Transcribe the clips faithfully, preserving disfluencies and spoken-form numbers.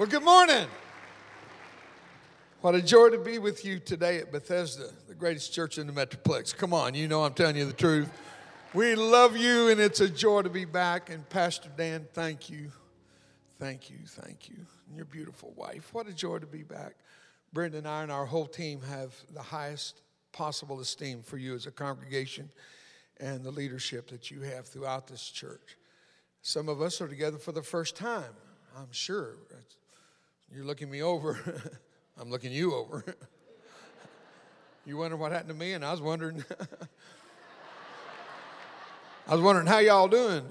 Well, good morning. What a joy to be with you today at Bethesda, the greatest church in the Metroplex. Come on, you know I'm telling you the truth. We love you, and it's a joy to be back. And Pastor Dan, thank you. Thank you, thank you. And your beautiful wife. What a joy to be back. Brenda and I and our whole team have the highest possible esteem for you as a congregation and the leadership that you have throughout this church. Some of us are together for the first time, I'm sure. You're looking me over. I'm looking you over. You wonder what happened to me, and I was wondering. I was wondering how y'all doing.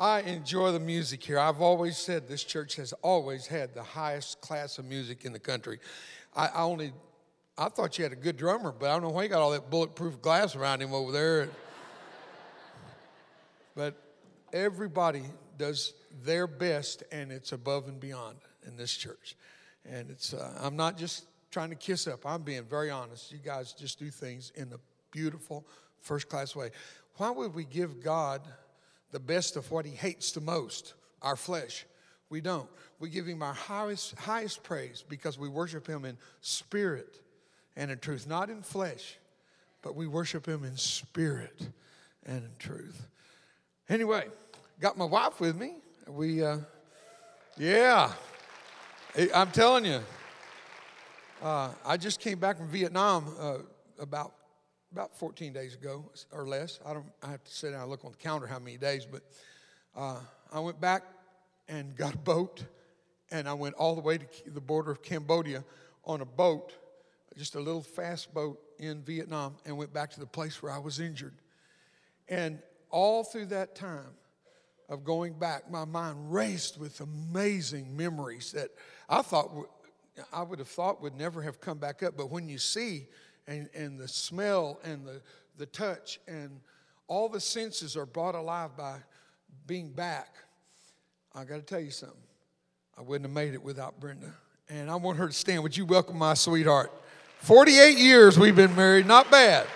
I enjoy the music here. I've always said this church has always had the highest class of music in the country. I, I only, I thought you had a good drummer, but I don't know why you got all that bulletproof glass around him over there. But everybody does their best, and it's above and beyond in this church. And it's uh, I'm not just trying to kiss up. I'm being very honest. You guys just do things in a beautiful, first-class way. Why would we give God the best of what he hates the most, our flesh? We don't. We give him our highest, highest praise because we worship him in spirit and in truth, not in flesh, but we worship him in spirit and in truth. Anyway, got my wife with me. We, uh, yeah, I'm telling you. Uh, I just came back from Vietnam uh, about about fourteen days ago or less. I don't. I have to sit down and look on the calendar how many days, but uh, I went back and got a boat, and I went all the way to the border of Cambodia on a boat, just a little fast boat in Vietnam, and went back to the place where I was injured. And all through that time of going back, my mind raced with amazing memories that I thought I would have thought would never have come back up. But when you see and, and the smell and the, the touch and all the senses are brought alive by being back, I got to tell you something. I wouldn't have made it without Brenda. And I want her to stand. Would you welcome my sweetheart? forty-eight years we've been married. Not bad.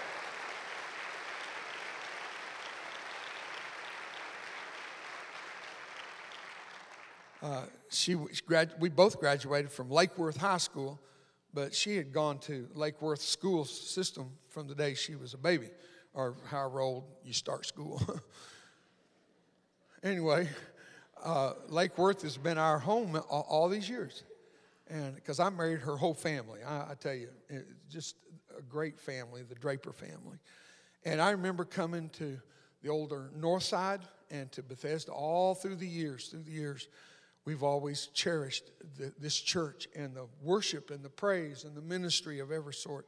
Uh, she, she grad, we both graduated from Lake Worth High School, but she had gone to Lake Worth School System from the day she was a baby, or however old you start school. Anyway, uh, Lake Worth has been our home all, all these years, and because I married her whole family. I, I tell you, it, just a great family, the Draper family. And I remember coming to the older north side and to Bethesda all through the years, through the years. We've always cherished the, this church and the worship and the praise and the ministry of every sort.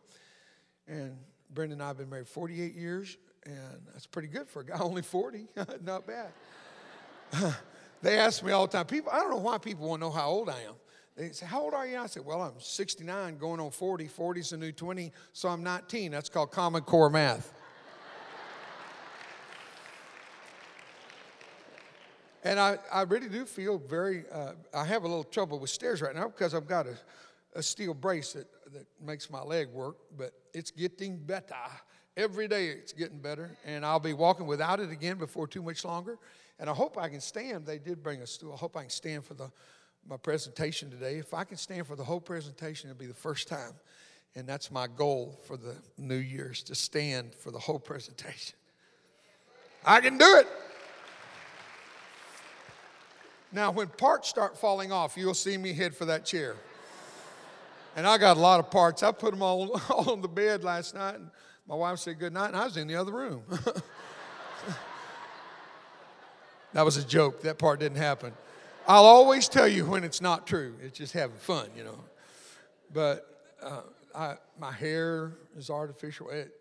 And Brenda and I have been married forty-eight years, and that's pretty good for a guy only forty. Not bad. They ask me all the time, people, I don't know why people want to know how old I am. They say, how old are you? I said, well, I'm sixty-nine, going on forty. forty's a new twenty, so I'm nineteen. That's called Common Core math. And I, I really do feel very, uh, I have a little trouble with stairs right now because I've got a, a steel brace that, that makes my leg work, but it's getting better. Every day it's getting better, and I'll be walking without it again before too much longer. And I hope I can stand. They did bring a stool. I hope I can stand for the my presentation today. If I can stand for the whole presentation, it'll be the first time. And that's my goal for the New Year's, to stand for the whole presentation. I can do it. Now, when parts start falling off, you'll see me head for that chair. And I got a lot of parts. I put them all, all on the bed last night, and my wife said good night, and I was in the other room. That was a joke. That part didn't happen. I'll always tell you when it's not true. It's just having fun, you know. But uh, I, my hair is artificial. It,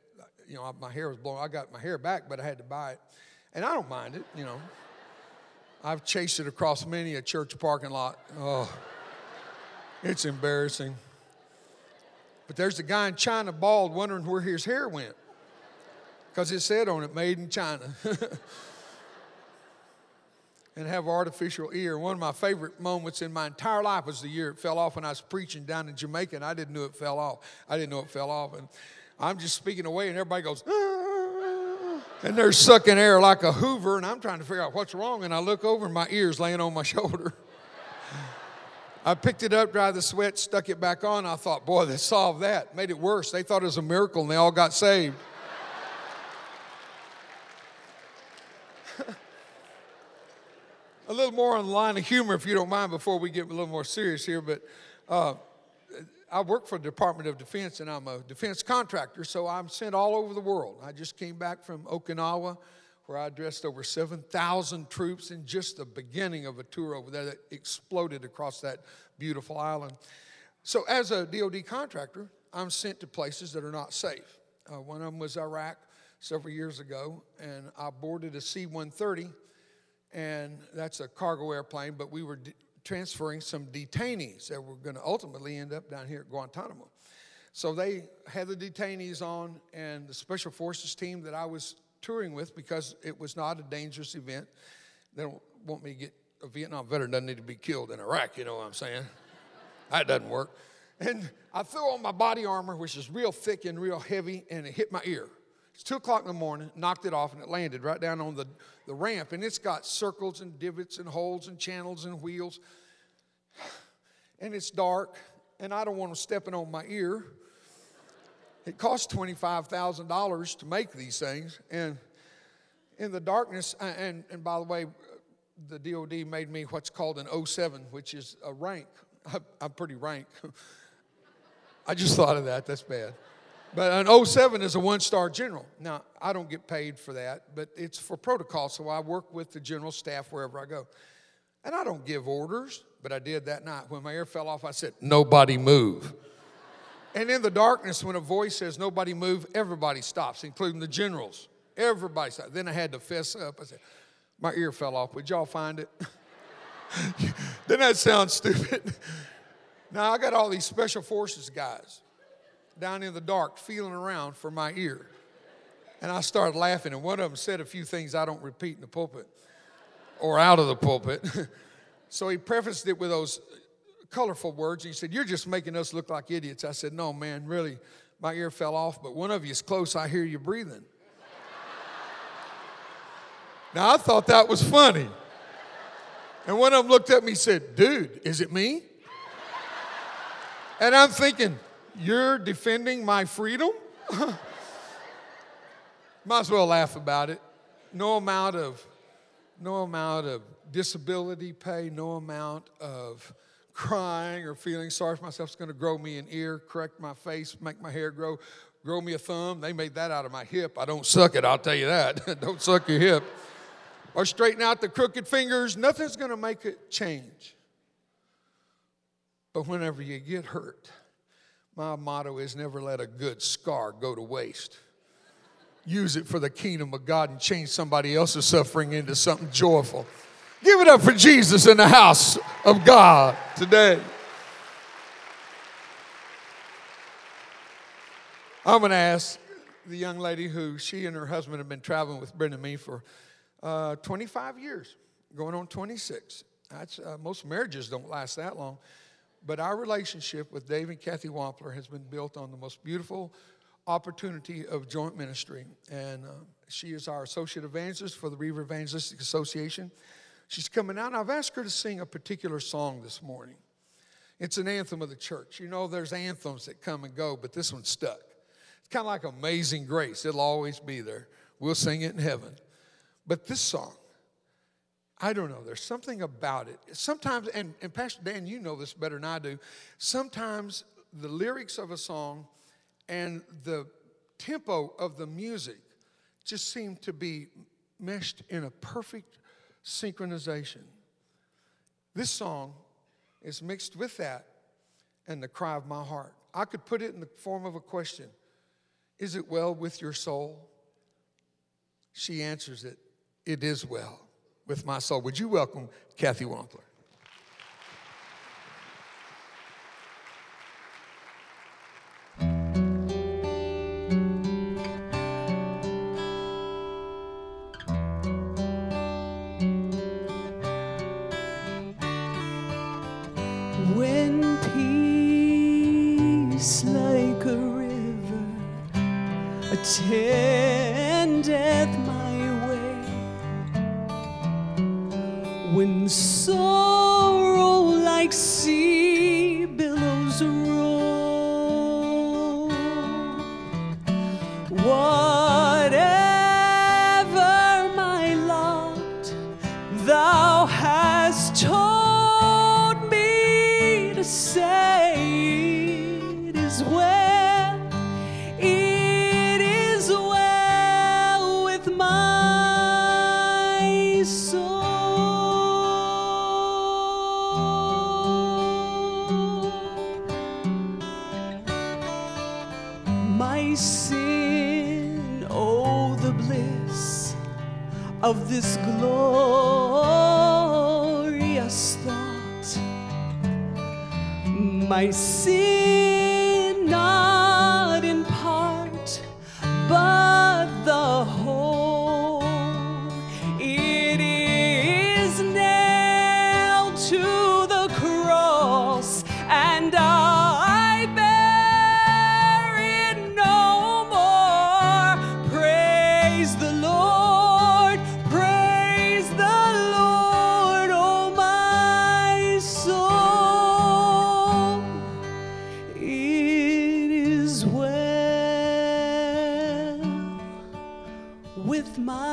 you know, my hair was blown. I got my hair back, but I had to buy it. And I don't mind it, you know. I've chased it across many a church parking lot. Oh, it's embarrassing. But there's a guy in China bald wondering where his hair went because it said on it, made in China. And have artificial ear. One of my favorite moments in my entire life was the year it fell off when I was preaching down in Jamaica, and I didn't know it fell off. I didn't know it fell off. And I'm just speaking away, and everybody goes, ah. And they're sucking air like a Hoover, and I'm trying to figure out what's wrong, and I look over, and my ear's laying on my shoulder. I picked it up, dried the sweat, stuck it back on. I thought, boy, they solved that. Made it worse. They thought it was a miracle, and they all got saved. A little more on the line of humor, if you don't mind, before we get a little more serious here. But uh, I work for the Department of Defense, and I'm a defense contractor, so I'm sent all over the world. I just came back from Okinawa, where I addressed over seven thousand troops in just the beginning of a tour over there that exploded across that beautiful island. So as a D O D contractor, I'm sent to places that are not safe. Uh, one of them was Iraq several years ago, and I boarded a C one thirty, and that's a cargo airplane, but we were de- transferring some detainees that were going to ultimately end up down here at Guantanamo. So they had the detainees on, and the Special Forces team that I was touring with, because it was not a dangerous event. They don't want me to get, a Vietnam veteran doesn't need to be killed in Iraq, you know what I'm saying? That doesn't work. And I threw on my body armor, which is real thick and real heavy, and it hit my ear. It's two o'clock in the morning, knocked it off, and it landed right down on the, the ramp, and it's got circles and divots and holes and channels and wheels, and it's dark, and I don't want them stepping on my ear. It cost twenty-five thousand dollars to make these things, and in the darkness, and, and by the way, the D O D made me what's called an O seven, which is a rank. I, I'm pretty rank. I just thought of that. That's bad. But an O seven is a one-star general. Now, I don't get paid for that, but it's for protocol, so I work with the general staff wherever I go. And I don't give orders, but I did that night. When my ear fell off, I said, "Nobody move." And in the darkness, when a voice says, "Nobody move," everybody stops, including the generals. Everybody stops. Then I had to fess up. I said, "My ear fell off. Would y'all find it?" Didn't that sound stupid? Now, I got all these Special Forces guys down in the dark feeling around for my ear. And I started laughing, and one of them said a few things I don't repeat in the pulpit or out of the pulpit. So he prefaced it with those colorful words. He said, "You're just making us look like idiots." I said, "No, man, really, my ear fell off, but one of you is close. I hear you breathing." Now, I thought that was funny. And one of them looked at me and said, "Dude, is it me?" And I'm thinking, you're defending my freedom? Might as well laugh about it. No amount of, no amount of disability pay, no amount of crying or feeling sorry for myself is going to grow me an ear, correct my face, make my hair grow, grow me a thumb. They made that out of my hip. I don't suck it, I'll tell you that. Don't suck your hip. Or straighten out the crooked fingers. Nothing's going to make it change. But whenever you get hurt, my motto is never let a good scar go to waste. Use it for the kingdom of God and change somebody else's suffering into something joyful. Give it up for Jesus in the house of God today. I'm going to ask the young lady who she and her husband have been traveling with Brenda and me for uh, twenty-five years, going on twenty-six. That's, uh, most marriages don't last that long. But our relationship with Dave and Kathy Wampler has been built on the most beautiful opportunity of joint ministry. And uh, she is our associate evangelist for the Reaver Evangelistic Association. She's coming out, and I've asked her to sing a particular song this morning. It's an anthem of the church. You know, there's anthems that come and go, but this one stuck. It's kind of like Amazing Grace. It'll always be there. We'll sing it in heaven. But this song, I don't know. There's something about it. Sometimes, and, and Pastor Dan, you know this better than I do, sometimes the lyrics of a song and the tempo of the music just seem to be meshed in a perfect synchronization. This song is mixed with that and the cry of my heart. I could put it in the form of a question. Is it well with your soul? She answers it. It is well with my soul. Would you welcome Kathy Wampler? When sorrow lies like sea billows roll. Whatever my lot, thou hast told me to say, it is well, it is well with my soul. Sin, oh, the bliss of this glorious thought. My sin, not in part, but the whole. It is nailed to the cross, and I.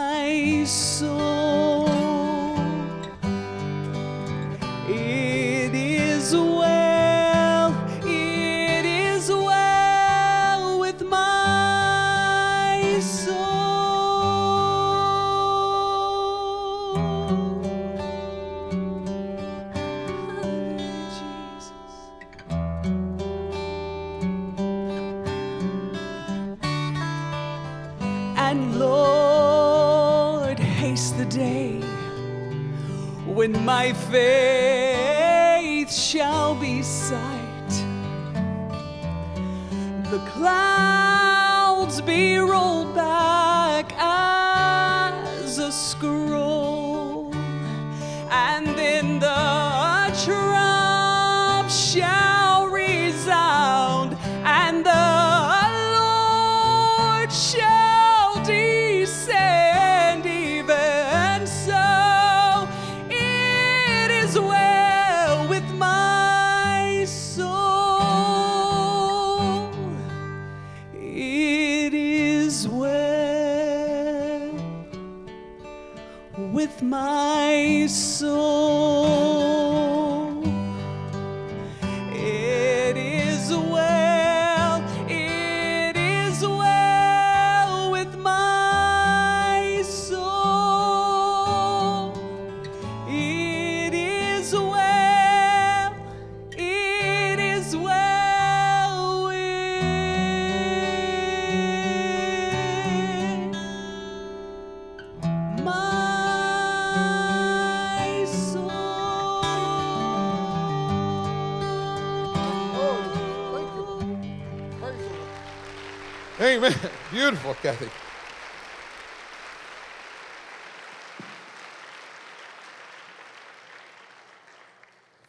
My soul, it is well, it is well with my soul. Oh, Jesus. And Lord, the day when my faith shall be sight, the clouds be rolled back as a scroll, and then the trump shall resound, and the Lord shall descend. With my soul, it is well, it is well with my soul. It is well, it is well with my amen. Beautiful, Kathy.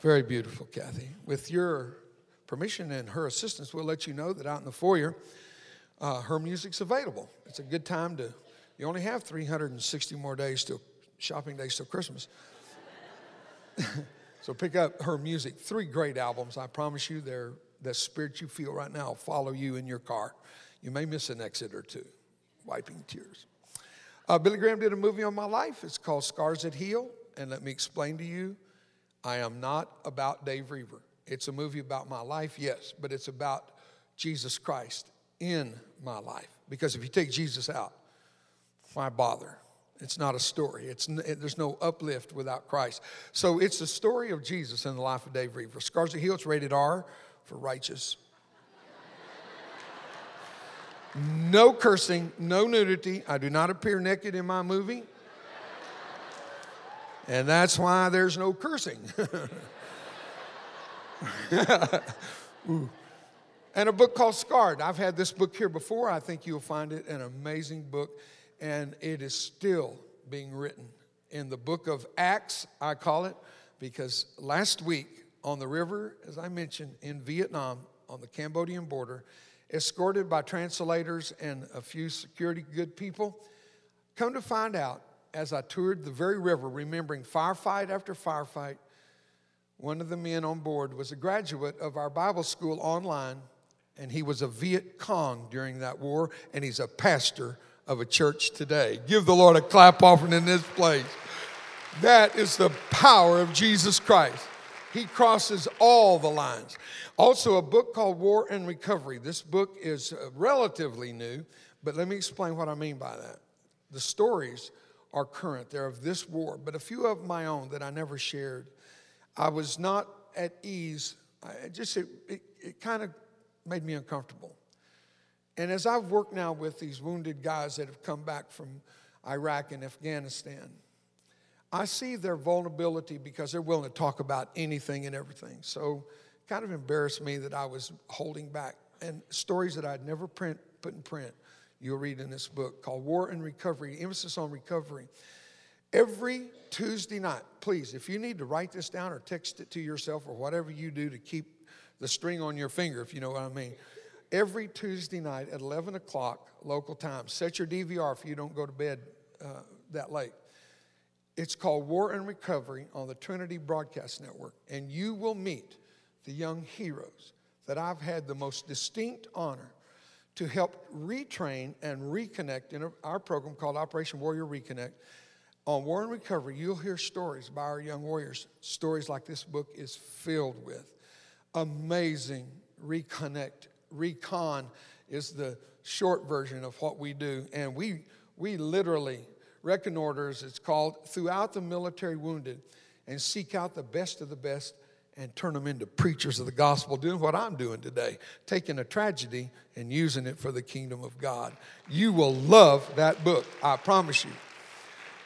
Very beautiful, Kathy. With your permission and her assistance, we'll let you know that out in the foyer, uh, her music's available. It's a good time to, you only have three hundred sixty more days till shopping days till Christmas. So pick up her music. Three great albums. I promise you, they're, the spirit you feel right now will follow you in your car. You may miss an exit or two, wiping tears. Uh, Billy Graham did a movie on my life. It's called Scars That Heal. And let me explain to you, I am not about Dave Roever. It's a movie about my life, yes, but it's about Jesus Christ in my life. Because if you take Jesus out, why bother? It's not a story. It's it, there's no uplift without Christ. So it's the story of Jesus in the life of Dave Roever. Scars That Heal, it's rated R for righteous. No cursing, no nudity. I do not appear naked in my movie. And that's why there's no cursing. And a book called Scarred. I've had this book here before. I think you'll find it an amazing book. And it is still being written in the book of Acts, I call it, because last week on the river, as I mentioned, in Vietnam, on the Cambodian border, escorted by translators and a few security good people. Come to find out, as I toured the very river, remembering firefight after firefight, One of the men on board was a graduate of our Bible school online, and he was a Viet Cong during that war, and he's a pastor of a church today. Give the Lord a clap offering in this place. That is the power of Jesus Christ. He crosses all the lines. Also, a book called War and Recovery. This book is relatively new, but let me explain what I mean by that. The stories are current. They're of this war, but a few of my own that I never shared. I was not at ease. I just It, it, it kind of made me uncomfortable. And as I've worked now with these wounded guys that have come back from Iraq and Afghanistan, I see their vulnerability because they're willing to talk about anything and everything. So it kind of embarrassed me that I was holding back. And stories that I'd never print, put in print, you'll read in this book called War and Recovery, emphasis on recovery. Every Tuesday night, please, if you need to write this down or text it to yourself or whatever you do to keep the string on your finger, if you know what I mean. Every Tuesday night at eleven o'clock local time, set your D V R if you don't go to bed uh, that late. It's called War and Recovery on the Trinity Broadcast Network, and you will meet the young heroes that I've had the most distinct honor to help retrain and reconnect in our program called Operation Warrior Reconnect. On War and Recovery, you'll hear stories by our young warriors, stories like this book is filled with. Amazing reconnect. Recon is the short version of what we do, and we we literally reconnoiters, it's called, throughout the military wounded, and seek out the best of the best and turn them into preachers of the gospel, doing what I'm doing today, taking a tragedy and using it for the kingdom of God. You will love that book, I promise you.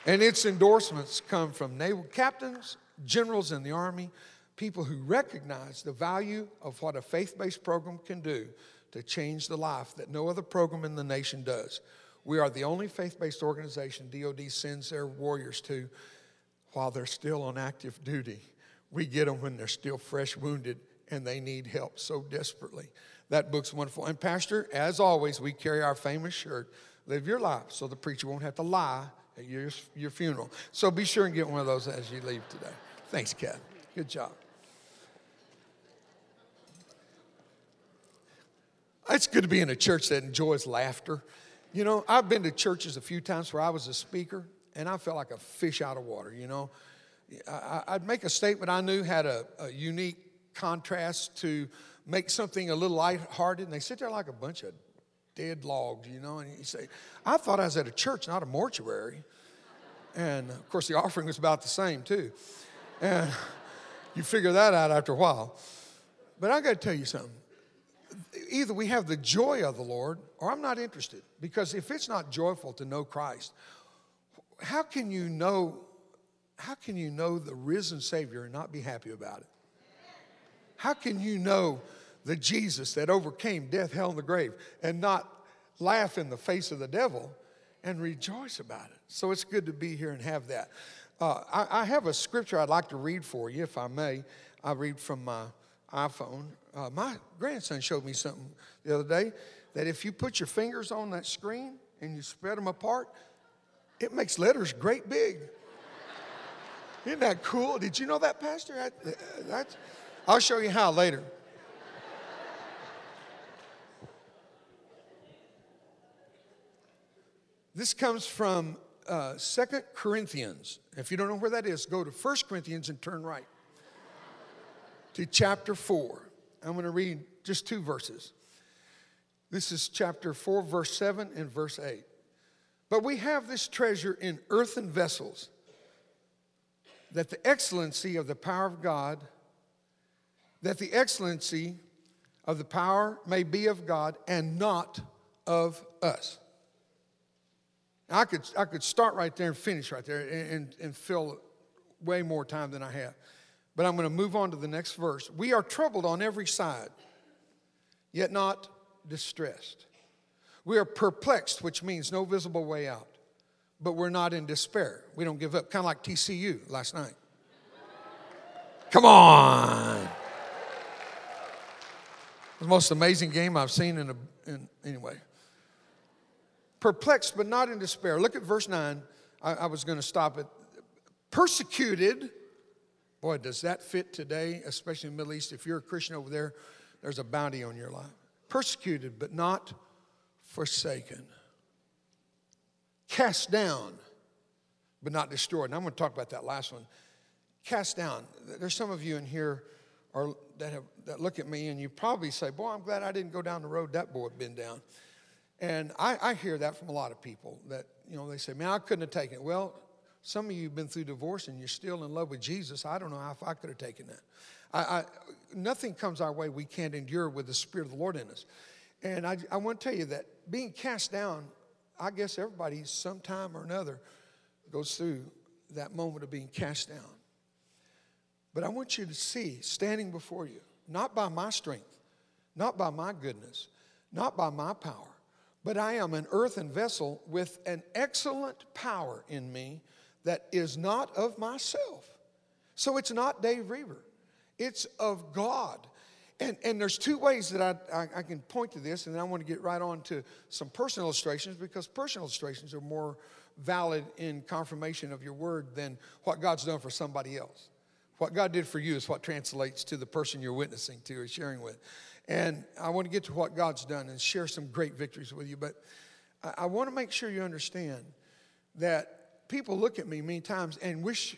And its endorsements come from naval captains, generals in the Army, people who recognize the value of what a faith-based program can do to change the life that no other program in the nation does. We are the only faith-based organization D O D sends their warriors to while they're still on active duty. We get them when they're still fresh wounded and they need help so desperately. That book's wonderful. And Pastor, as always, we carry our famous shirt, Live Your Life, so the preacher won't have to lie at your, your funeral. So be sure and get one of those as you leave today. Thanks, Kathy. Good job. It's good to be in a church that enjoys laughter. You know, I've been to churches a few times where I was a speaker, and I felt like a fish out of water, you know. I, I'd make a statement I knew had a, a unique contrast to make something a little lighthearted, and they sit there like a bunch of dead logs, you know. And you say, I thought I was at a church, not a mortuary. And, of course, the offering was about the same, too. And you figure that out after a while. But I got to tell you something. Either we have the joy of the Lord or I'm not interested. Because if it's not joyful to know Christ, how can you know, how can you know the risen Savior and not be happy about it? How can you know the Jesus that overcame death, hell, and the grave and not laugh in the face of the devil and rejoice about it? So it's good to be here and have that. Uh, I, I have a scripture I'd like to read for you, if I may. I read from my iPhone. Uh, my grandson showed me something the other day that if you put your fingers on that screen and you spread them apart, it makes letters great big. Isn't that cool? Did you know that, Pastor? I, that's, I'll show you how later. This comes from uh, Second Corinthians. If you don't know where that is, go to First Corinthians and turn right to chapter four. I'm going to read just two verses. This is chapter four, verse seven and verse eight. But we have this treasure in earthen vessels, that the excellency of the power of God, that the excellency of the power may be of God and not of us. Now, I could, I could start right there and finish right there and, and, and fill way more time than I have. But I'm going to move on to the next verse. We are troubled on every side, yet not distressed. We are perplexed, which means no visible way out. But we're not in despair. We don't give up. Kind of like T C U last night. Come on. The most amazing game I've seen in a, in, anyway. Perplexed, but not in despair. Look at verse nine. I, I was going to stop it. Persecuted, Boy, does that fit today, especially in the Middle East. If you're a Christian over there, there's a bounty on your life. Persecuted, but not forsaken. Cast down, but not destroyed. And I'm going to talk about that last one. Cast down. There's some of you in here are, that, have, that look at me, and you probably say, boy, I'm glad I didn't go down the road that boy had been down. And I, I hear that from a lot of people that, you know, they say, man, I couldn't have taken it. Well, some of you have been through divorce and you're still in love with Jesus. I don't know how if I could have taken that. I, I, nothing comes our way we can't endure with the Spirit of the Lord in us. And I, I want to tell you that being cast down, I guess everybody sometime or another goes through that moment of being cast down. But I want you to see standing before you, not by my strength, not by my goodness, not by my power, but I am an earthen vessel with an excellent power in me that is not of myself. So it's not Dave Roever. It's of God. And, and there's two ways that I, I, I can point to this, and then I want to get right on to some personal illustrations, because personal illustrations are more valid in confirmation of your word than what God's done for somebody else. What God did for you is what translates to the person you're witnessing to or sharing with. And I want to get to what God's done and share some great victories with you. But I want to make sure you understand that people look at me many times and wish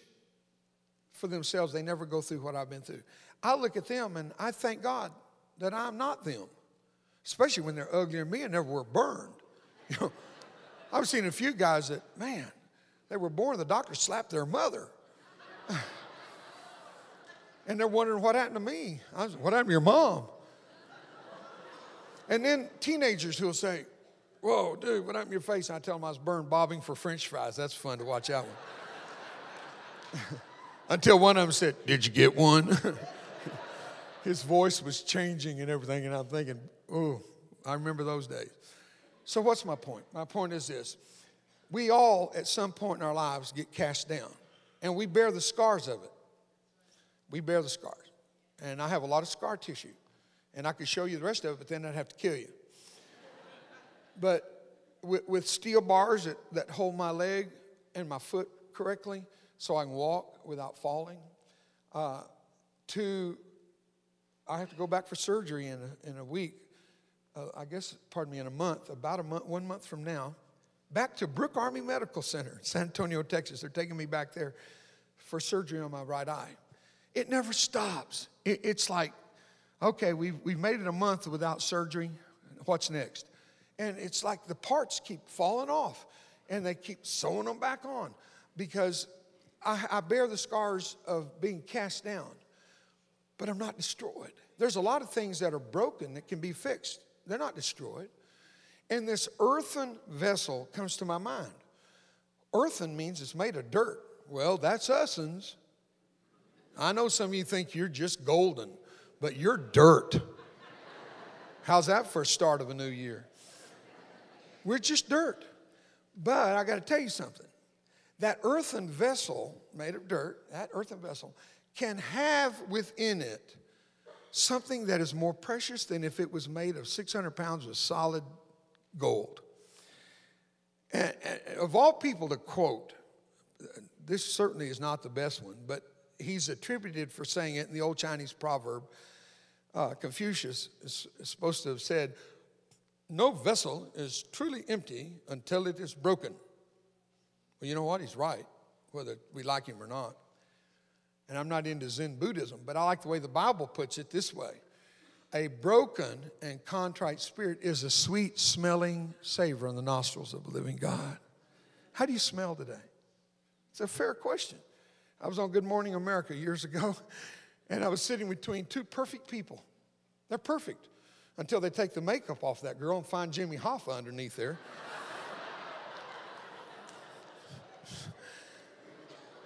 for themselves they never go through what I've been through. I look at them and I thank God that I'm not them, especially when they're uglier than me and never were burned. You know, I've seen a few guys that, man, they were born, the doctor slapped their mother. And they're wondering, what happened to me? I was, what happened to your mom? And then teenagers who will say, whoa, dude, what happened to your face? And I tell them I was burned bobbing for French fries. That's fun to watch out with. Until one of them said, did you get one? His voice was changing and everything, and I'm thinking, oh, I remember those days. So what's my point? My point is this. We all, at some point in our lives, get cast down, and we bear the scars of it. We bear the scars. And I have a lot of scar tissue. And I could show you the rest of it, but then I'd have to kill you. But with, with steel bars that, that hold my leg and my foot correctly so I can walk without falling, uh, to I have to go back for surgery in a, in a week, uh, I guess, pardon me, in a month, about a month, one month from now, back to Brooke Army Medical Center in San Antonio, Texas. They're taking me back there for surgery on my right eye. It never stops. It, it's like, okay, we've, we've made it a month without surgery. What's next? And it's like the parts keep falling off, and they keep sewing them back on because I, I bear the scars of being cast down, but I'm not destroyed. There's a lot of things that are broken that can be fixed. They're not destroyed. And this earthen vessel comes to my mind. Earthen means it's made of dirt. Well, that's us'ns. I know some of you think you're just golden, but you're dirt. How's that for a start of a new year? We're just dirt. But I got to tell you something. That earthen vessel made of dirt, that earthen vessel, can have within it something that is more precious than if it was made of six hundred pounds of solid gold. And, and of all people to quote, this certainly is not the best one, but he's attributed for saying it in the old Chinese proverb. Uh, Confucius is, is supposed to have said, no vessel is truly empty until it is broken. Well, you know what? He's right, whether we like him or not. And I'm not into Zen Buddhism, but I like the way the Bible puts it this way. A broken and contrite spirit is a sweet-smelling savor in the nostrils of the living God. How do you smell today? It's a fair question. I was on Good Morning America years ago, and I was sitting between two perfect people. They're perfect until they take the makeup off that girl and find Jimmy Hoffa underneath there.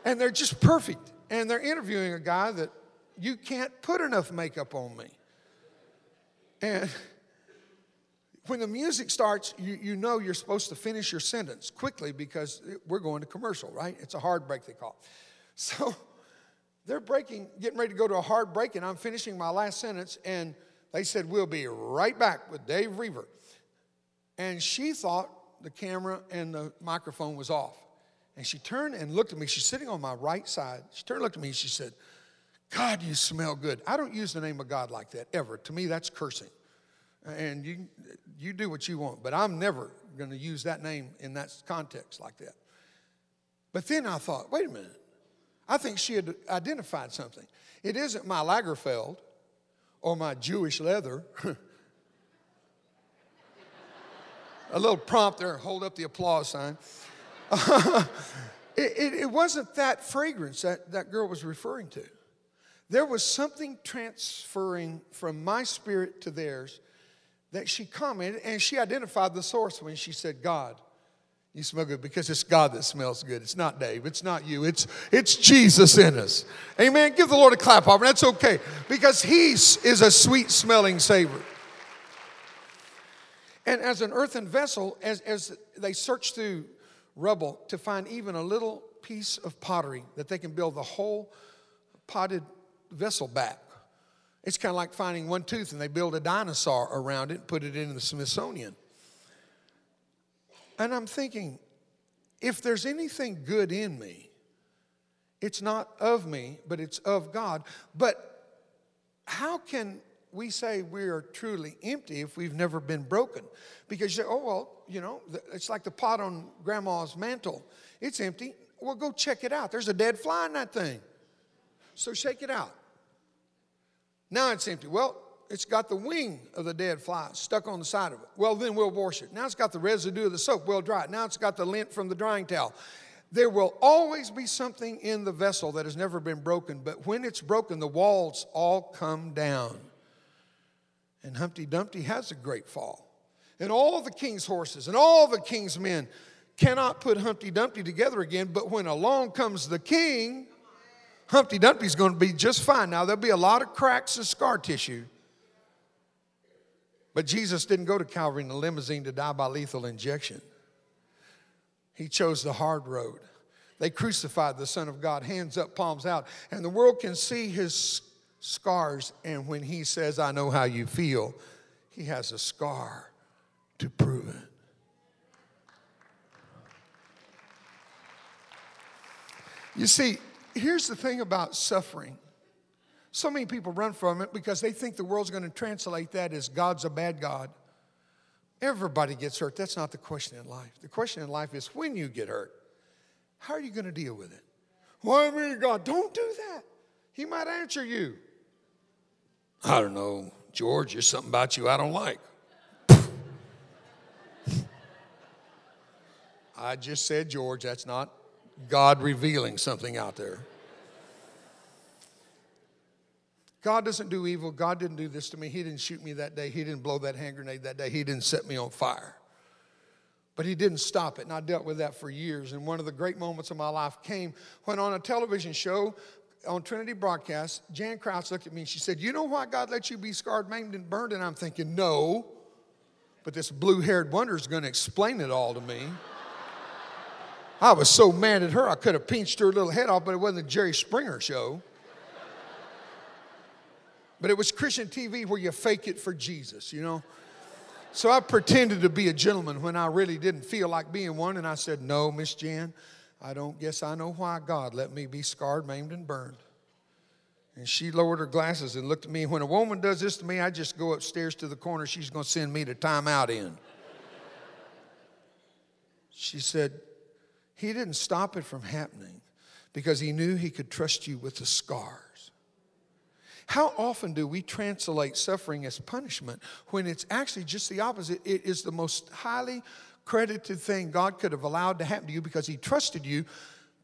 And they're just perfect. And they're interviewing a guy that you can't put enough makeup on me. And when the music starts, you, you know you're supposed to finish your sentence quickly because we're going to commercial, right? It's a hard break, they call it. So they're breaking, getting ready to go to a hard break, and I'm finishing my last sentence, and they said, we'll be right back with Dave Roever. And she thought the camera and the microphone was off. And she turned and looked at me. She's sitting on my right side. She turned and looked at me, and she said, God, you smell good. I don't use the name of God like that ever. To me, that's cursing. And you you do what you want, but I'm never going to use that name in that context like that. But then I thought, wait a minute. I think she had identified something. It isn't my Lagerfeld or my Jewish leather. A little prompt there, hold up the applause sign. it, it, it wasn't that fragrance that, that girl was referring to. There was something transferring from my spirit to theirs that she commented, and she identified the source when she said, God, you smell good, because it's God that smells good. It's not Dave. It's not you. It's it's Jesus in us. Amen. Give the Lord a clap offering. That's okay, because he is a sweet-smelling savor. And as an earthen vessel, as, as they search through rubble to find even a little piece of pottery that they can build the whole potted vessel back. It's kind of like finding one tooth and they build a dinosaur around it, put it in the Smithsonian. And I'm thinking, if there's anything good in me, it's not of me, but it's of God. But how can we say we are truly empty if we've never been broken? Because you say, oh, well, you know, it's like the pot on grandma's mantle. It's empty. Well, go check it out. There's a dead fly in that thing. So shake it out. Now it's empty. Well, it's got the wing of the dead fly stuck on the side of it. Well, then we'll wash it. Now it's got the residue of the soap. We'll dry it. Now it's got the lint from the drying towel. There will always be something in the vessel that has never been broken, but when it's broken, the walls all come down. And Humpty Dumpty has a great fall. And all the king's horses and all the king's men cannot put Humpty Dumpty together again, but when along comes the king, Humpty Dumpty's going to be just fine. Now, there'll be a lot of cracks and scar tissue. But Jesus didn't go to Calvary in a limousine to die by lethal injection. He chose the hard road. They crucified the Son of God, hands up, palms out. And the world can see his scars. And when he says, I know how you feel, he has a scar to prove it. You see, here's the thing about suffering. So many people run from it because they think the world's going to translate that as God's a bad God. Everybody gets hurt. That's not the question in life. The question in life is when you get hurt, how are you going to deal with it? Why, well, God, don't do that. He might answer you. I don't know, George, there's something about you I don't like. I just said, George, that's not God revealing something out there. God doesn't do evil. God didn't do this to me. He didn't shoot me that day. He didn't blow that hand grenade that day. He didn't set me on fire. But he didn't stop it, and I dealt with that for years. And one of the great moments of my life came when on a television show on Trinity Broadcast, Jan Krauts looked at me and she said, you know why God let you be scarred, maimed, and burned? And I'm thinking, no, but this blue-haired wonder is going to explain it all to me. I was so mad at her, I could have pinched her little head off, but it wasn't a Jerry Springer show. But it was Christian T V where you fake it for Jesus, you know. So I pretended to be a gentleman when I really didn't feel like being one, and I said, no, Miss Jan, I don't guess I know why God let me be scarred, maimed, and burned. And she lowered her glasses and looked at me. When a woman does this to me, I just go upstairs to the corner she's going to send me to time out in. She said, he didn't stop it from happening because he knew he could trust you with the scars. How often do we translate suffering as punishment when it's actually just the opposite? It is the most highly credited thing God could have allowed to happen to you because he trusted you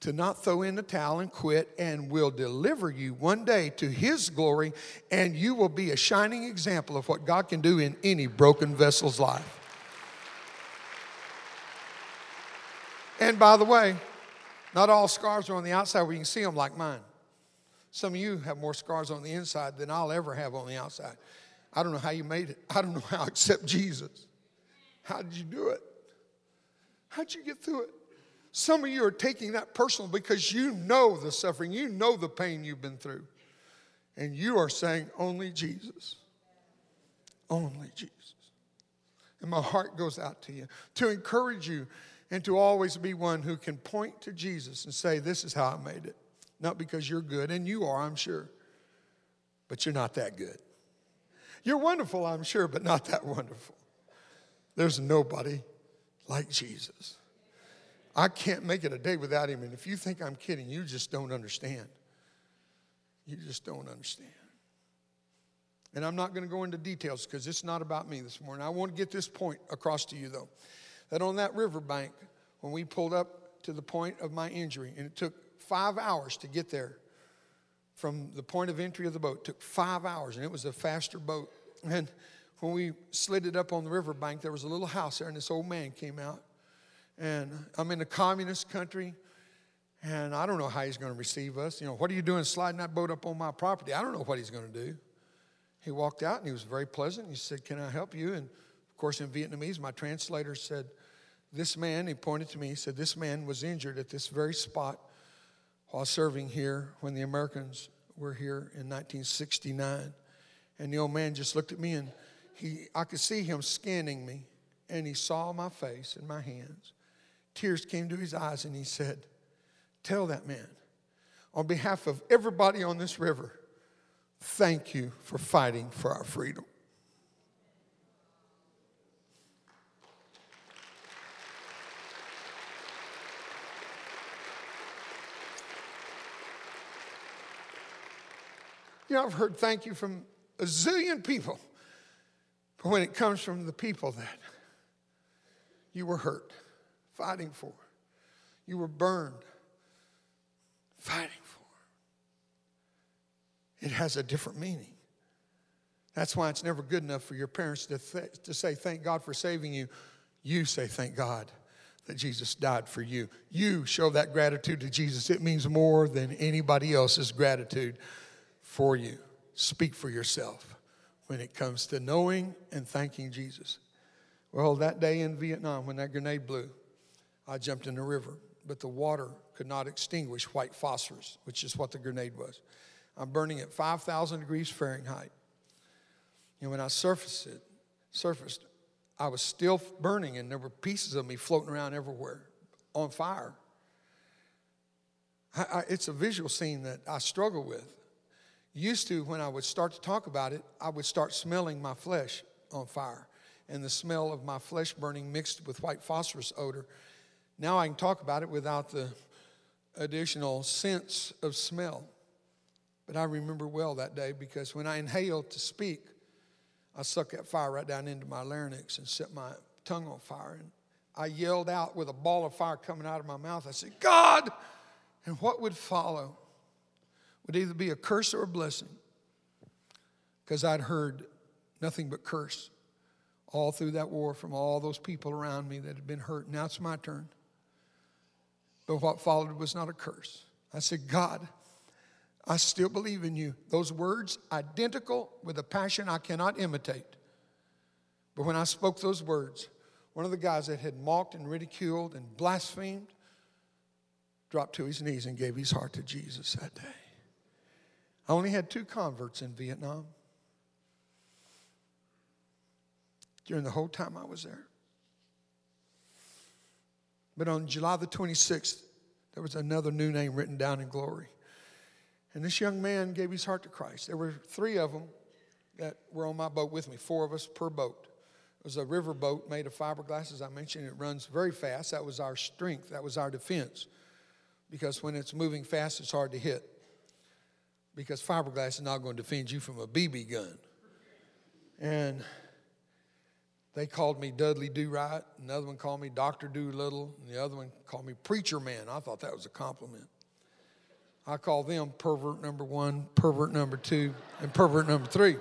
to not throw in the towel and quit, and will deliver you one day to his glory, and you will be a shining example of what God can do in any broken vessel's life. And by the way, not all scars are on the outside where you can see them like mine. Some of you have more scars on the inside than I'll ever have on the outside. I don't know how you made it. I don't know how except Jesus. How did you do it? How did you get through it? Some of you are taking that personal because you know the suffering. You know the pain you've been through. And you are saying, only Jesus. Only Jesus. And my heart goes out to you to encourage you, and to always be one who can point to Jesus and say, this is how I made it. Not because you're good, and you are, I'm sure, but you're not that good. You're wonderful, I'm sure, but not that wonderful. There's nobody like Jesus. I can't make it a day without him. And if you think I'm kidding, you just don't understand. You just don't understand. And I'm not going to go into details because it's not about me this morning. I want to get this point across to you, though, that on that riverbank, when we pulled up to the point of my injury, and it took five hours to get there from the point of entry of the boat, it took five hours, and it was a faster boat. And when we slid it up on the riverbank, there was a little house there, and this old man came out. And I'm in a communist country, and I don't know how he's going to receive us. You know, what are you doing sliding that boat up on my property? I don't know what he's going to do. He walked out, and he was very pleasant. He said, "Can I help you?" And, of course, in Vietnamese, my translator said, this man, he pointed to me, he said, this man was injured at this very spot while serving here when the Americans were here in nineteen sixty-nine. And the old man just looked at me, and he, I could see him scanning me, and he saw my face and my hands. Tears came to his eyes, and he said, "Tell that man, on behalf of everybody on this river, thank you for fighting for our freedom." You know, I've heard thank you from a zillion people, but when it comes from the people that you were hurt, fighting for, you were burned, fighting for, it has a different meaning. That's why it's never good enough for your parents to, th- to say, "Thank God for saving you." You say, "Thank God that Jesus died for you." You show that gratitude to Jesus. It means more than anybody else's gratitude for you. Speak for yourself when it comes to knowing and thanking Jesus. Well, that day in Vietnam when that grenade blew, I jumped in the river, but the water could not extinguish white phosphorus, which is what the grenade was. I'm burning at five thousand degrees Fahrenheit. And when I surfaced, it, surfaced, I was still burning, and there were pieces of me floating around everywhere on fire. I, I, it's a visual scene that I struggle with. Used to, when I would start to talk about it, I would start smelling my flesh on fire, and the smell of my flesh burning mixed with white phosphorus odor. Now I can talk about it without the additional sense of smell. But I remember well that day, because when I inhaled to speak, I sucked that fire right down into my larynx and set my tongue on fire. And I yelled out with a ball of fire coming out of my mouth. I said, "God!" And what would follow would either be a curse or a blessing, because I'd heard nothing but curse all through that war from all those people around me that had been hurt. Now it's my turn. But what followed was not a curse. I said, "God, I still believe in you." Those words, identical with a passion I cannot imitate. But when I spoke those words, one of the guys that had mocked and ridiculed and blasphemed dropped to his knees and gave his heart to Jesus that day. I only had two converts in Vietnam during the whole time I was there. But on July the twenty-sixth, there was another new name written down in glory. And this young man gave his heart to Christ. There were three of them that were on my boat with me, four of us per boat. It was a river boat made of fiberglass, as I mentioned. It runs very fast. That was our strength. That was our defense. Because when it's moving fast, it's hard to hit. Because fiberglass is not going to defend you from a B B gun. And they called me Dudley Do-Right. Another one called me Doctor Doolittle. And the other one called me Preacher Man. I thought that was a compliment. I call them pervert number one, pervert number two, and pervert number three.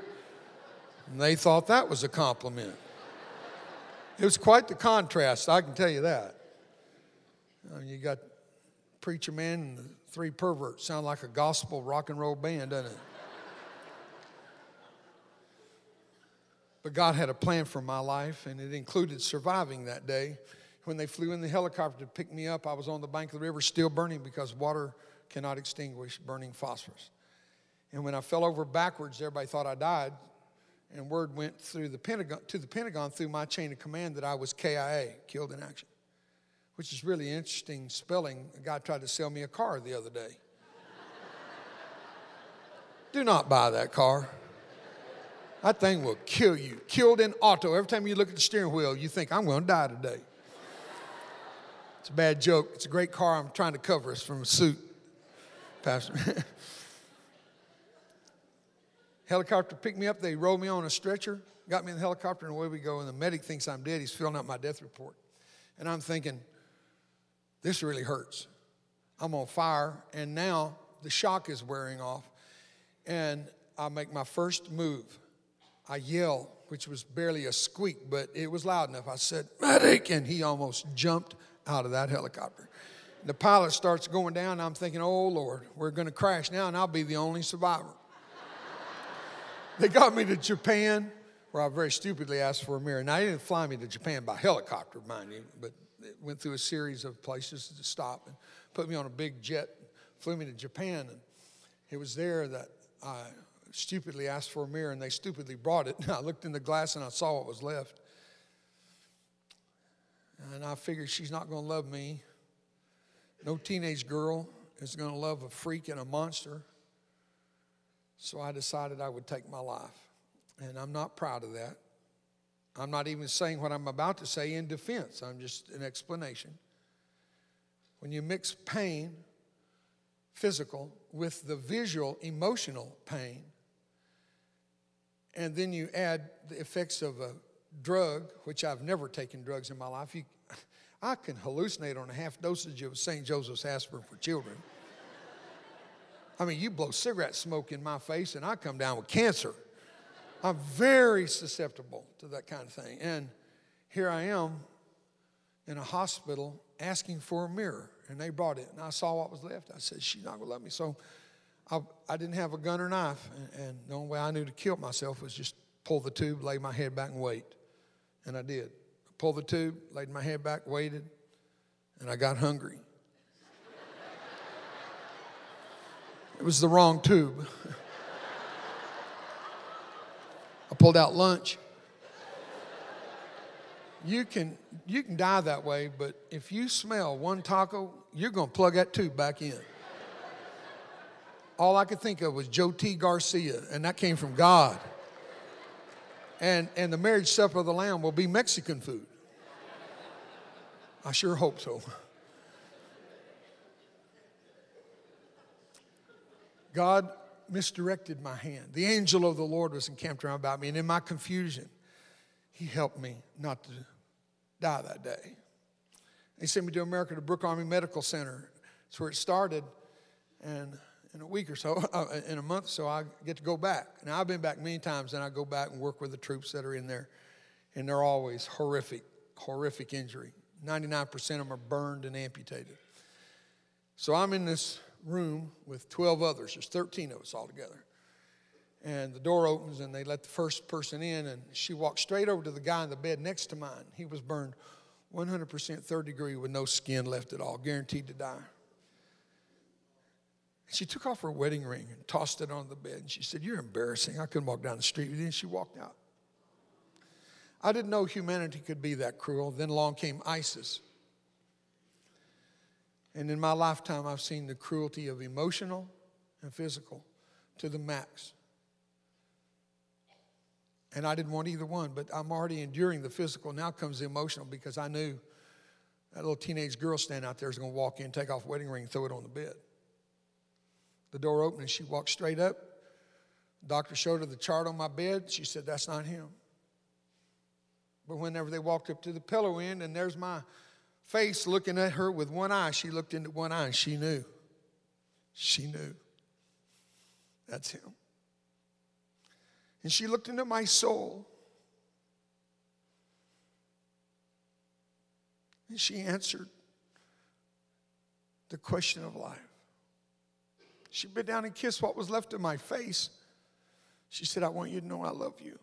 And they thought that was a compliment. It was quite the contrast, I can tell you that. You know, you got Preacher Man and the three perverts. Sound like a gospel rock and roll band, doesn't it? But God had a plan for my life, and it included surviving that day. When they flew in the helicopter to pick me up, I was on the bank of the river still burning, because water cannot extinguish burning phosphorus. And when I fell over backwards, everybody thought I died, and word went through the Pentagon to the Pentagon through my chain of command that I was K I A, killed in action, which is really interesting spelling. A guy tried to sell me a car the other day. do not buy that car. That thing will kill you. Killed in auto. Every time you look at the steering wheel, you think, I'm going to die today. It's a bad joke. It's a great car. I'm trying to cover us from a suit, Pastor. Helicopter picked me up. They rolled me on a stretcher, got me in the helicopter, and away we go. And the medic thinks I'm dead. He's filling out my death report. And I'm thinking, this really hurts. I'm on fire. And now the shock is wearing off. And I make my first move. I yell, which was barely a squeak, but it was loud enough. I said, medic! And he almost jumped out of that helicopter. The pilot starts going down, and I'm thinking, oh, Lord, we're going to crash now, and I'll be the only survivor. They got me to Japan, where I very stupidly asked for a mirror. Now, they didn't fly me to Japan by helicopter, mind you, but it went through a series of places to stop and put me on a big jet, flew me to Japan, and it was there that I stupidly asked for a mirror, and they stupidly brought it. And I looked in the glass, and I saw what was left. And I figured she's not going to love me. No teenage girl is going to love a freak and a monster. So I decided I would take my life. And I'm not proud of that. I'm not even saying what I'm about to say in defense. I'm just an explanation. When you mix pain, physical, with the visual, emotional pain, and then you add the effects of a drug, which I've never taken drugs in my life. You, I can hallucinate on a half dosage of Saint Joseph's aspirin for children. I mean, you blow cigarette smoke in my face and I come down with cancer. I'm very susceptible to that kind of thing. And here I am in a hospital asking for a mirror. And they brought it. And I saw what was left. I said, she's not going to let me. So I, I didn't have a gun or knife. And, and the only way I knew to kill myself was just pull the tube, lay my head back, and wait. And I did. I pulled the tube, laid my head back, waited, and I got hungry. It was the wrong tube. I pulled out lunch. You can you can die that way, but if you smell one taco, you're going to plug that tube back in. All I could think of was Joe T. Garcia, and that came from God. And and the marriage supper of the Lamb will be Mexican food. I sure hope so. God misdirected my hand. The angel of the Lord was encamped around about me, and in my confusion, he helped me not to die that day. He sent me to America to Brooke Army Medical Center. That's where it started, and in a week or so, in a month or so, I get to go back. Now, I've been back many times, and I go back and work with the troops that are in there, and they're always horrific, horrific injury. ninety-nine percent of them are burned and amputated. So I'm in this room with twelve others. There's thirteen of us all together. And the door opens, and they let the first person in, and she walked straight over to the guy in the bed next to mine. He was burned one hundred percent third degree with no skin left at all, guaranteed to die. She took off her wedding ring and tossed it on the bed. And she said, you're embarrassing. I couldn't walk down the street with you. And she walked out. I didn't know humanity could be that cruel. Then along came ISIS. And in my lifetime, I've seen the cruelty of emotional and physical to the max. And I didn't want either one, but I'm already enduring the physical. Now comes the emotional, because I knew that little teenage girl standing out there is going to walk in, take off wedding ring, and throw it on the bed. The door opened, and she walked straight up. The doctor showed her the chart on my bed. She said, that's not him. But whenever they walked up to the pillow end, and there's my face looking at her with one eye, she looked into one eye, and she knew. She knew. That's him. And she looked into my soul. And she answered the question of life. She bent down and kissed what was left of my face. She said, I want you to know I love you.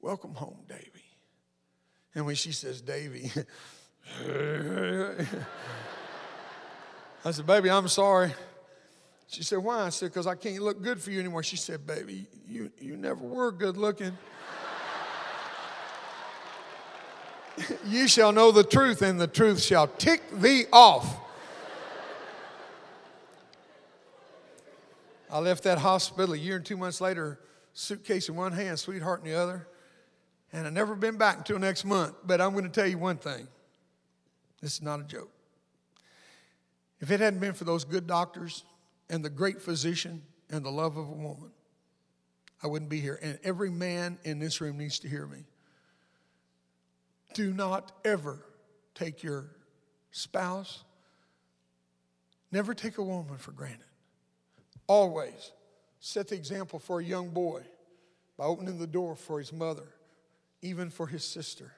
Welcome home, Davy. And when she says, Davy, I said, baby, I'm sorry. She said, why? I said, because I can't look good for you anymore. She said, baby, you, you never were good looking. You shall know the truth, and the truth shall tick thee off. I left that hospital a year and two months later, suitcase in one hand, sweetheart in the other. And I've never been back until next month. But I'm going to tell you one thing. This is not a joke. If it hadn't been for those good doctors and the great physician and the love of a woman, I wouldn't be here. And every man in this room needs to hear me. Do not ever take your spouse. Never take a woman for granted. Always set the example for a young boy by opening the door for his mother, even for his sister.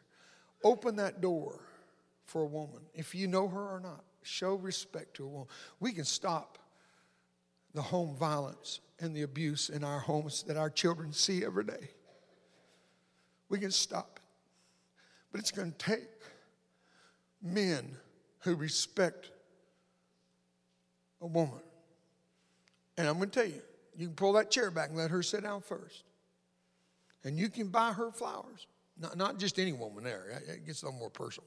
Open that door for a woman, if you know her or not. Show respect to a woman. We can stop the home violence and the abuse in our homes that our children see every day. We can stop it. But it's going to take men who respect a woman. And I'm going to tell you, you can pull that chair back and let her sit down first. And you can buy her flowers. Not, not just any woman there. It gets a little more personal.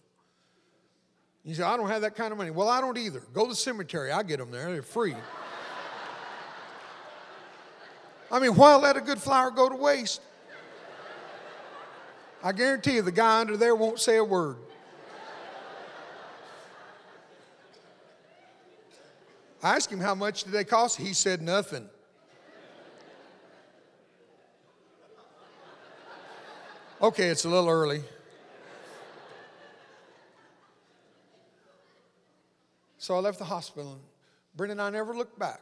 You say, I don't have that kind of money. Well, I don't either. Go to the cemetery. I get them there. They're free. I mean, why let a good flower go to waste? I guarantee you the guy under there won't say a word. I asked him how much did they cost. He said nothing. Okay, it's a little early. So I left the hospital. Brenda and I never looked back.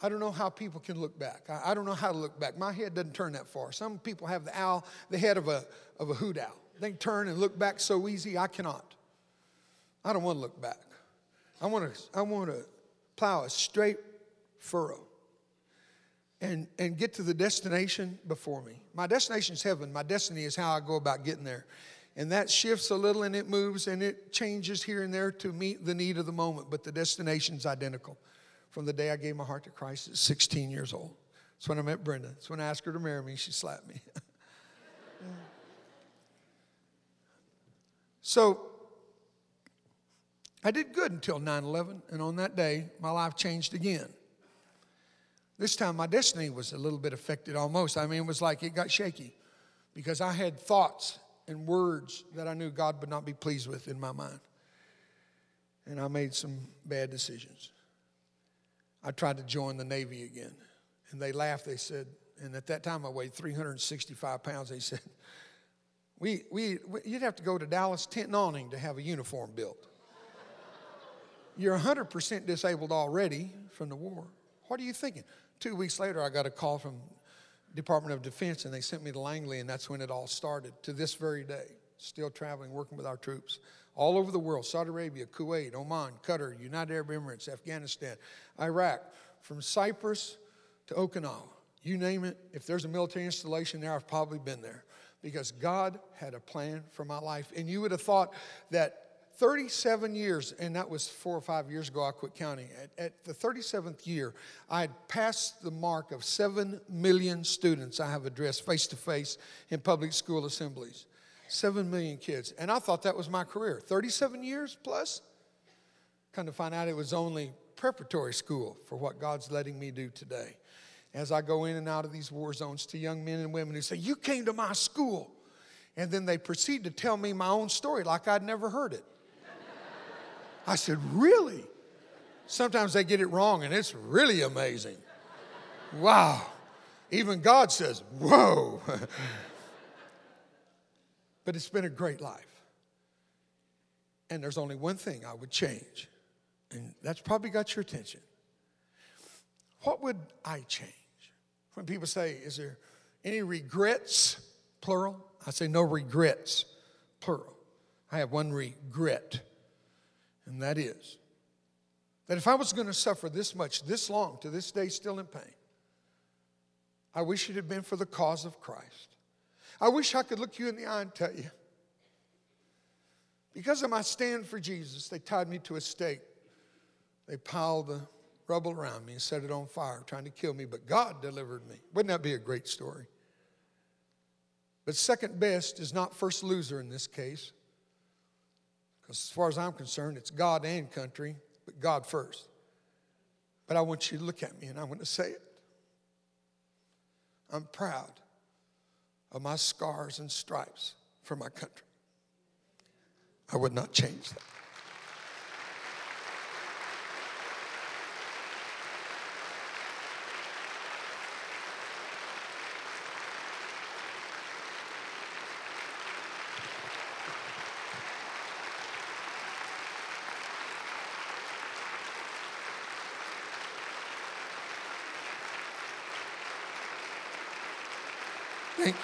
I don't know how people can look back. I, I don't know how to look back. My head doesn't turn that far. Some people have the owl, the head of a of a hoot owl. They can turn and look back so easy. I cannot. I don't want to look back. I want to I want to plow a straight furrow and and get to the destination before me. My destination is heaven. My destiny is how I go about getting there. And that shifts a little and it moves and it changes here and there to meet the need of the moment. But the destination's identical. From the day I gave my heart to Christ at sixteen years old. That's when I met Brenda. That's when I asked her to marry me. She slapped me. Yeah. So I did good until nine eleven. And on that day, my life changed again. This time my destiny was a little bit affected almost. I mean, it was like it got shaky. Because I had thoughts and words that I knew God would not be pleased with in my mind. And I made some bad decisions. I tried to join the Navy again. And they laughed, they said, and at that time I weighed three hundred sixty-five pounds. They said, we, we, we, you'd have to go to Dallas Tent and Awning to have a uniform built. You're one hundred percent disabled already from the war. What are you thinking? Two weeks later, I got a call from Department of Defense, and they sent me to Langley, and that's when it all started, to this very day. Still traveling, working with our troops all over the world, Saudi Arabia, Kuwait, Oman, Qatar, United Arab Emirates, Afghanistan, Iraq, from Cyprus to Okinawa. You name it, if there's a military installation there, I've probably been there. Because God had a plan for my life. And you would have thought that thirty-seven years, and that was four or five years ago, I quit counting. At, at the thirty-seventh year, I had passed the mark of seven million students I have addressed face-to-face in public school assemblies. seven million kids. And I thought that was my career. thirty-seven years plus? Come to find out it was only preparatory school for what God's letting me do today. As I go in and out of these war zones to young men and women who say, you came to my school. And then they proceed to tell me my own story like I'd never heard it. I said, really? Sometimes they get it wrong, and it's really amazing. Wow. Even God says, whoa. But it's been a great life. And there's only one thing I would change, and that's probably got your attention. What would I change? When people say, is there any regrets, plural? I say no regrets, plural. I have one regret. And that is that if I was going to suffer this much, this long, to this day still in pain, I wish it had been for the cause of Christ. I wish I could look you in the eye and tell you, because of my stand for Jesus, they tied me to a stake. They piled the rubble around me and set it on fire, trying to kill me, but God delivered me. Wouldn't that be a great story? But second best is not first loser in this case. Because as far as I'm concerned, it's God and country, but God first. But I want you to look at me and I want to say it. I'm proud of my scars and stripes for my country. I would not change that. Thank you.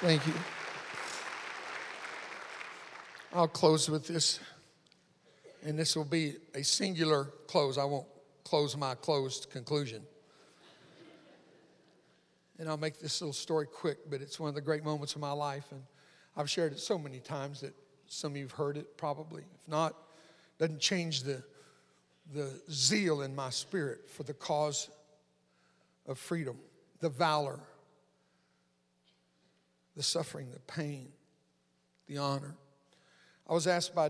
Thank you. I'll close with this, and this will be a singular close. I won't close my closed conclusion. And I'll make this little story quick, but it's one of the great moments of my life, and I've shared it so many times that some of you have heard it probably. If not, it doesn't change the, the zeal in my spirit for the cause of freedom, the valor, the suffering, the pain, the honor. I was asked by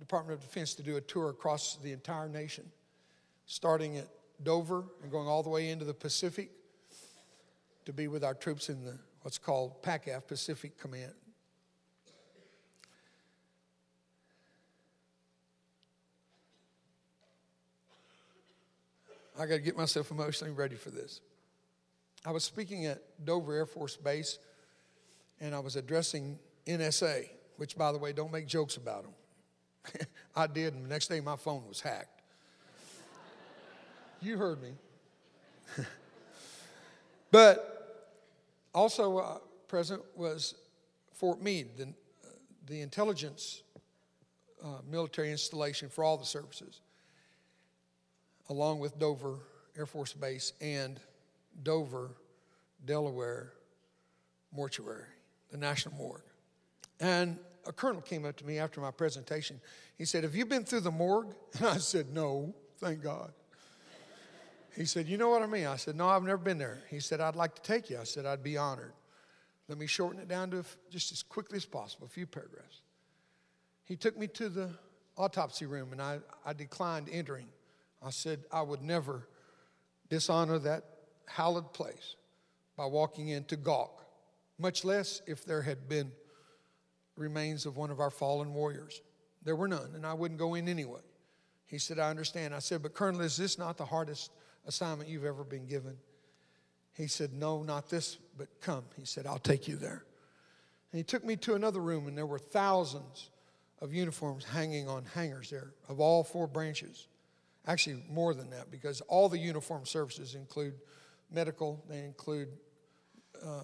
Department of Defense to do a tour across the entire nation, starting at Dover and going all the way into the Pacific to be with our troops in the what's called PACAF, Pacific Command. I got to get myself emotionally ready for this. I was speaking at Dover Air Force Base, and I was addressing N S A, which, by the way, don't make jokes about them. I did, and the next day my phone was hacked. You heard me. But also uh, present was Fort Meade, the, uh, the intelligence uh, military installation for all the services, along with Dover Air Force Base and Dover, Delaware Mortuary, the National Morgue. And a colonel came up to me after my presentation. He said, "Have you been through the morgue?" And I said, "No, thank God." He said, "You know what I mean?" I said, "No, I've never been there." He said, "I'd like to take you." I said, "I'd be honored." Let me shorten it down to just as quickly as possible, a few paragraphs. He took me to the autopsy room, and I, I declined entering. I said, I would never dishonor that hallowed place by walking into gawk, much less if there had been remains of one of our fallen warriors. There were none, and I wouldn't go in anyway. He said, I understand. I said, but Colonel, is this not the hardest assignment you've ever been given? He said, no, not this, but come. He said, I'll take you there. And he took me to another room, and there were thousands of uniforms hanging on hangers there of all four branches. Actually, more than that, because all the uniform services include medical, they include uh,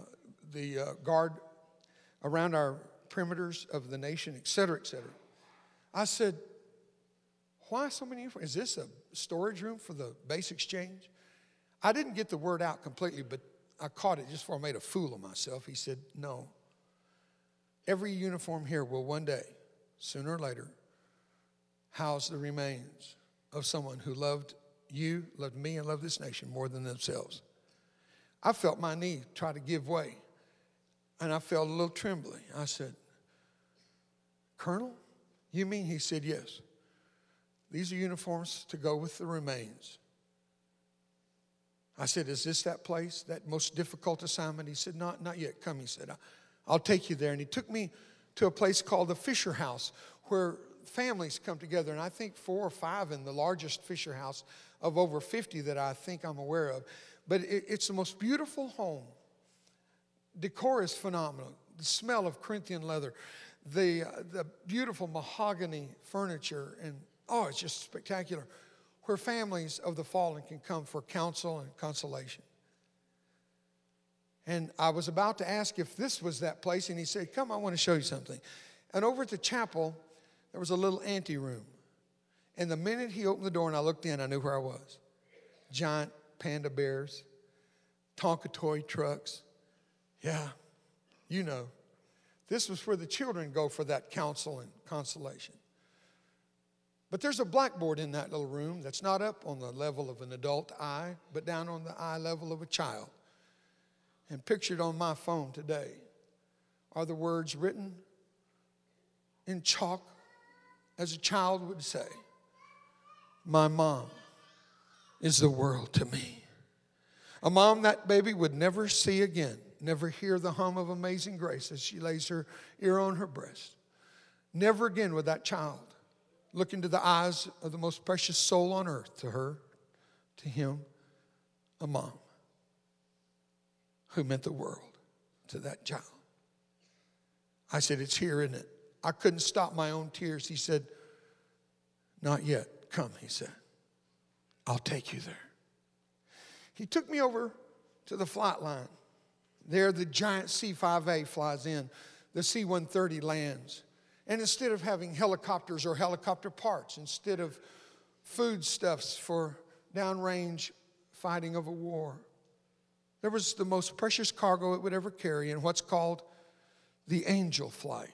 the uh, guard around our perimeters of the nation, et cetera, et cetera. I said, why so many uniforms? Is this a storage room for the base exchange? I didn't get the word out completely, but I caught it just before I made a fool of myself. He said, no. Every uniform here will one day, sooner or later, house the remains of someone who loved you, loved me, and loved this nation more than themselves. I felt my knee try to give way, and I felt a little trembly. I said, Colonel, you mean? He said, yes. These are uniforms to go with the remains. I said, is this that place, that most difficult assignment? He said, not, not yet. Come, he said, I'll take you there. And he took me to a place called the Fisher House, where families come together, and I think four or five in the largest Fisher House of over fifty that I think I'm aware of. But it, it's the most beautiful home. Decor is phenomenal. The smell of Corinthian leather, the uh, the beautiful mahogany furniture, and oh, it's just spectacular, where families of the fallen can come for counsel and consolation. And I was about to ask if this was that place, and he said, come, I want to show you something. And over at the chapel, there was a little ante room. And the minute he opened the door and I looked in, I knew where I was. Giant panda bears, Tonka toy trucks. Yeah, you know. This was where the children go for that counsel and consolation. But there's a blackboard in that little room that's not up on the level of an adult eye, but down on the eye level of a child. And pictured on my phone today are the words written in chalk as a child would say, my mom is the world to me. A mom that baby would never see again, never hear the hum of Amazing Grace as she lays her ear on her breast. Never again would that child look into the eyes of the most precious soul on earth, to her, to him, a mom who meant the world to that child. I said, it's here, isn't it? I couldn't stop my own tears. He said, not yet. Come, he said. I'll take you there. He took me over to the flight line. There the giant C five A flies in. The C one thirty lands. And instead of having helicopters or helicopter parts, instead of foodstuffs for downrange fighting of a war, there was the most precious cargo it would ever carry in what's called the angel flight.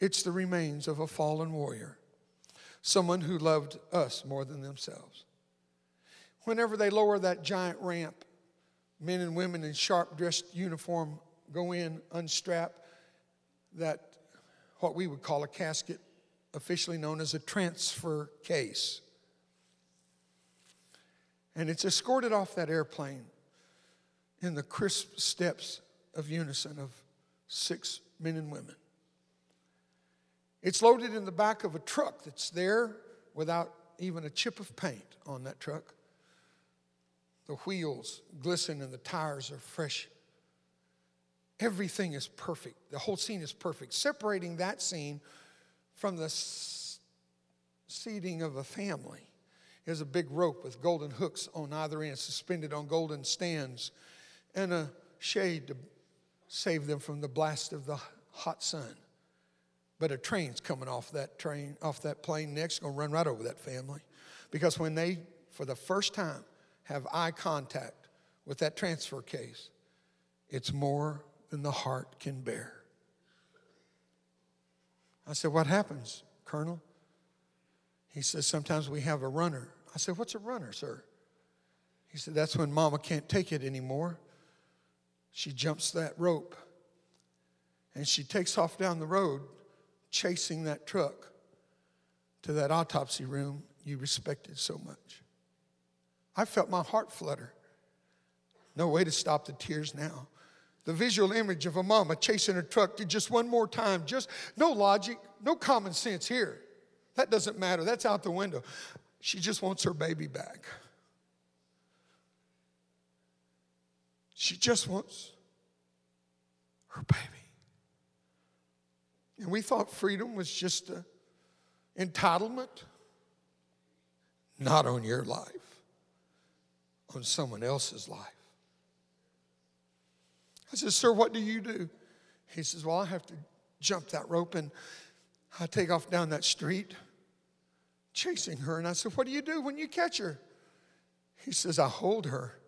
It's the remains of a fallen warrior, someone who loved us more than themselves. Whenever they lower that giant ramp, men and women in sharp-dressed uniform go in, unstrap that, what we would call a casket, officially known as a transfer case. And it's escorted off that airplane in the crisp steps of unison of six men and women. It's loaded in the back of a truck that's there without even a chip of paint on that truck. The wheels glisten and the tires are fresh. Everything is perfect. The whole scene is perfect. Separating that scene from the s- seating of a family is a big rope with golden hooks on either end, suspended on golden stands, and a shade to save them from the blast of the hot sun. But a train's coming off that train, off that plane next, going to run right over that family. Because when they, for the first time, have eye contact with that transfer case, it's more than the heart can bear. I said, what happens, Colonel? He says, sometimes we have a runner. I said, what's a runner, sir? He said, that's when Mama can't take it anymore. She jumps that rope, and she takes off down the road, chasing that truck to that autopsy room you respected so much. I felt my heart flutter. No way to stop the tears now. The visual image of a mama chasing her truck to just one more time. Just no logic, no common sense here. That doesn't matter. That's out the window. She just wants her baby back. She just wants her baby. And we thought freedom was just an entitlement. Not on your life. On someone else's life. I said, sir, what do you do? He says, well, I have to jump that rope, and I take off down that street chasing her. And I said, what do you do when you catch her? He says, I hold her.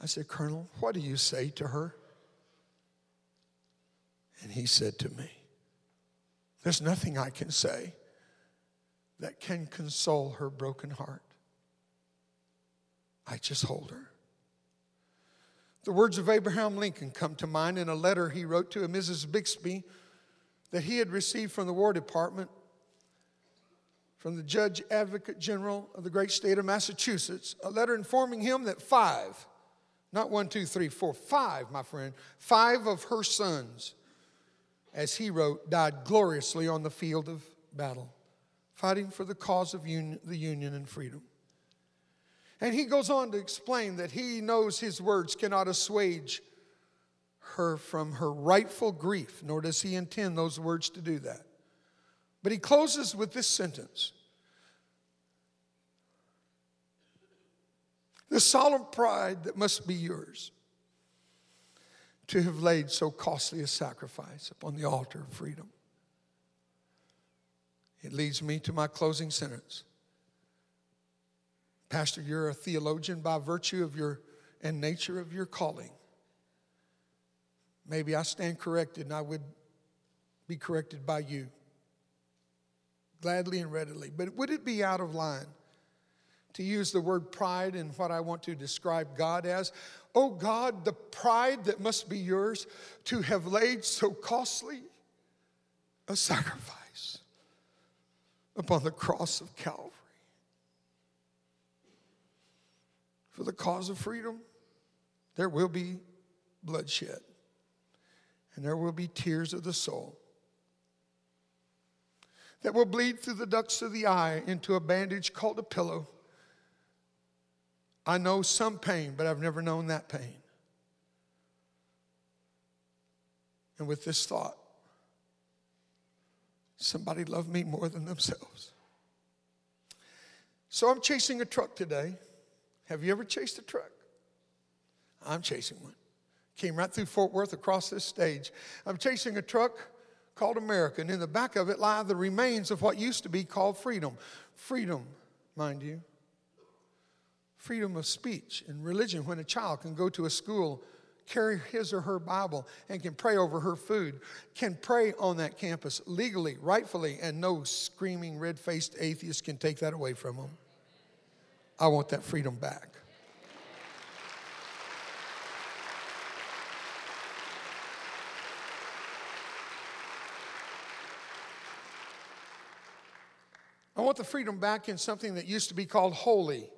I said, Colonel, what do you say to her? And he said to me, there's nothing I can say that can console her broken heart. I just hold her. The words of Abraham Lincoln come to mind in a letter he wrote to a Missus Bixby that he had received from the War Department from the Judge Advocate General of the great state of Massachusetts, a letter informing him that five, not one, two, three, four, five, my friend, five of her sons, as he wrote, died gloriously on the field of battle, fighting for the cause of union, the Union and freedom. And he goes on to explain that he knows his words cannot assuage her from her rightful grief, nor does he intend those words to do that. But he closes with this sentence. The solemn pride that must be yours to have laid so costly a sacrifice upon the altar of freedom. It leads me to my closing sentence. Pastor, you're a theologian by virtue of your and nature of your calling. Maybe I stand corrected, and I would be corrected by you gladly and readily. But would it be out of line to use the word pride in what I want to describe God as? Oh God, the pride that must be yours to have laid so costly a sacrifice upon the cross of Calvary for the cause of freedom, there will be bloodshed and there will be tears of the soul that will bleed through the ducts of the eye into a bandage called a pillow. I know some pain, but I've never known that pain. And with this thought, somebody loved me more than themselves. So I'm chasing a truck today. Have you ever chased a truck? I'm chasing one. Came right through Fort Worth across this stage. I'm chasing a truck called America, and in the back of it lie the remains of what used to be called freedom. Freedom, mind you. Freedom of speech and religion, when a child can go to a school, carry his or her Bible, and can pray over her food, can pray on that campus legally, rightfully, and no screaming, red-faced atheist can take that away from them. I want that freedom back. I want the freedom back in something that used to be called holy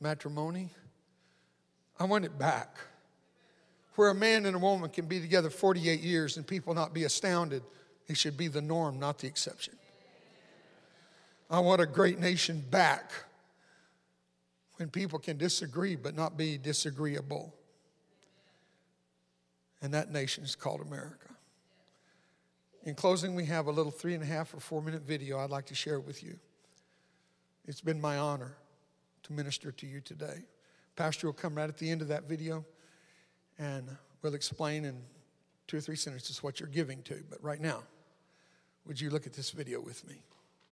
matrimony. I want it back, where a man and a woman can be together forty-eight years and people not be astounded. It should be the norm, not the exception. I want a great nation back, when people can disagree but not be disagreeable. And that nation is called America. In closing, we have a little three and a half or four minute video I'd like to share with you. It's been my honor to minister to you today. Pastor will come right at the end of that video, and we'll explain in two or three sentences what you're giving to. But right now, would you look at this video with me?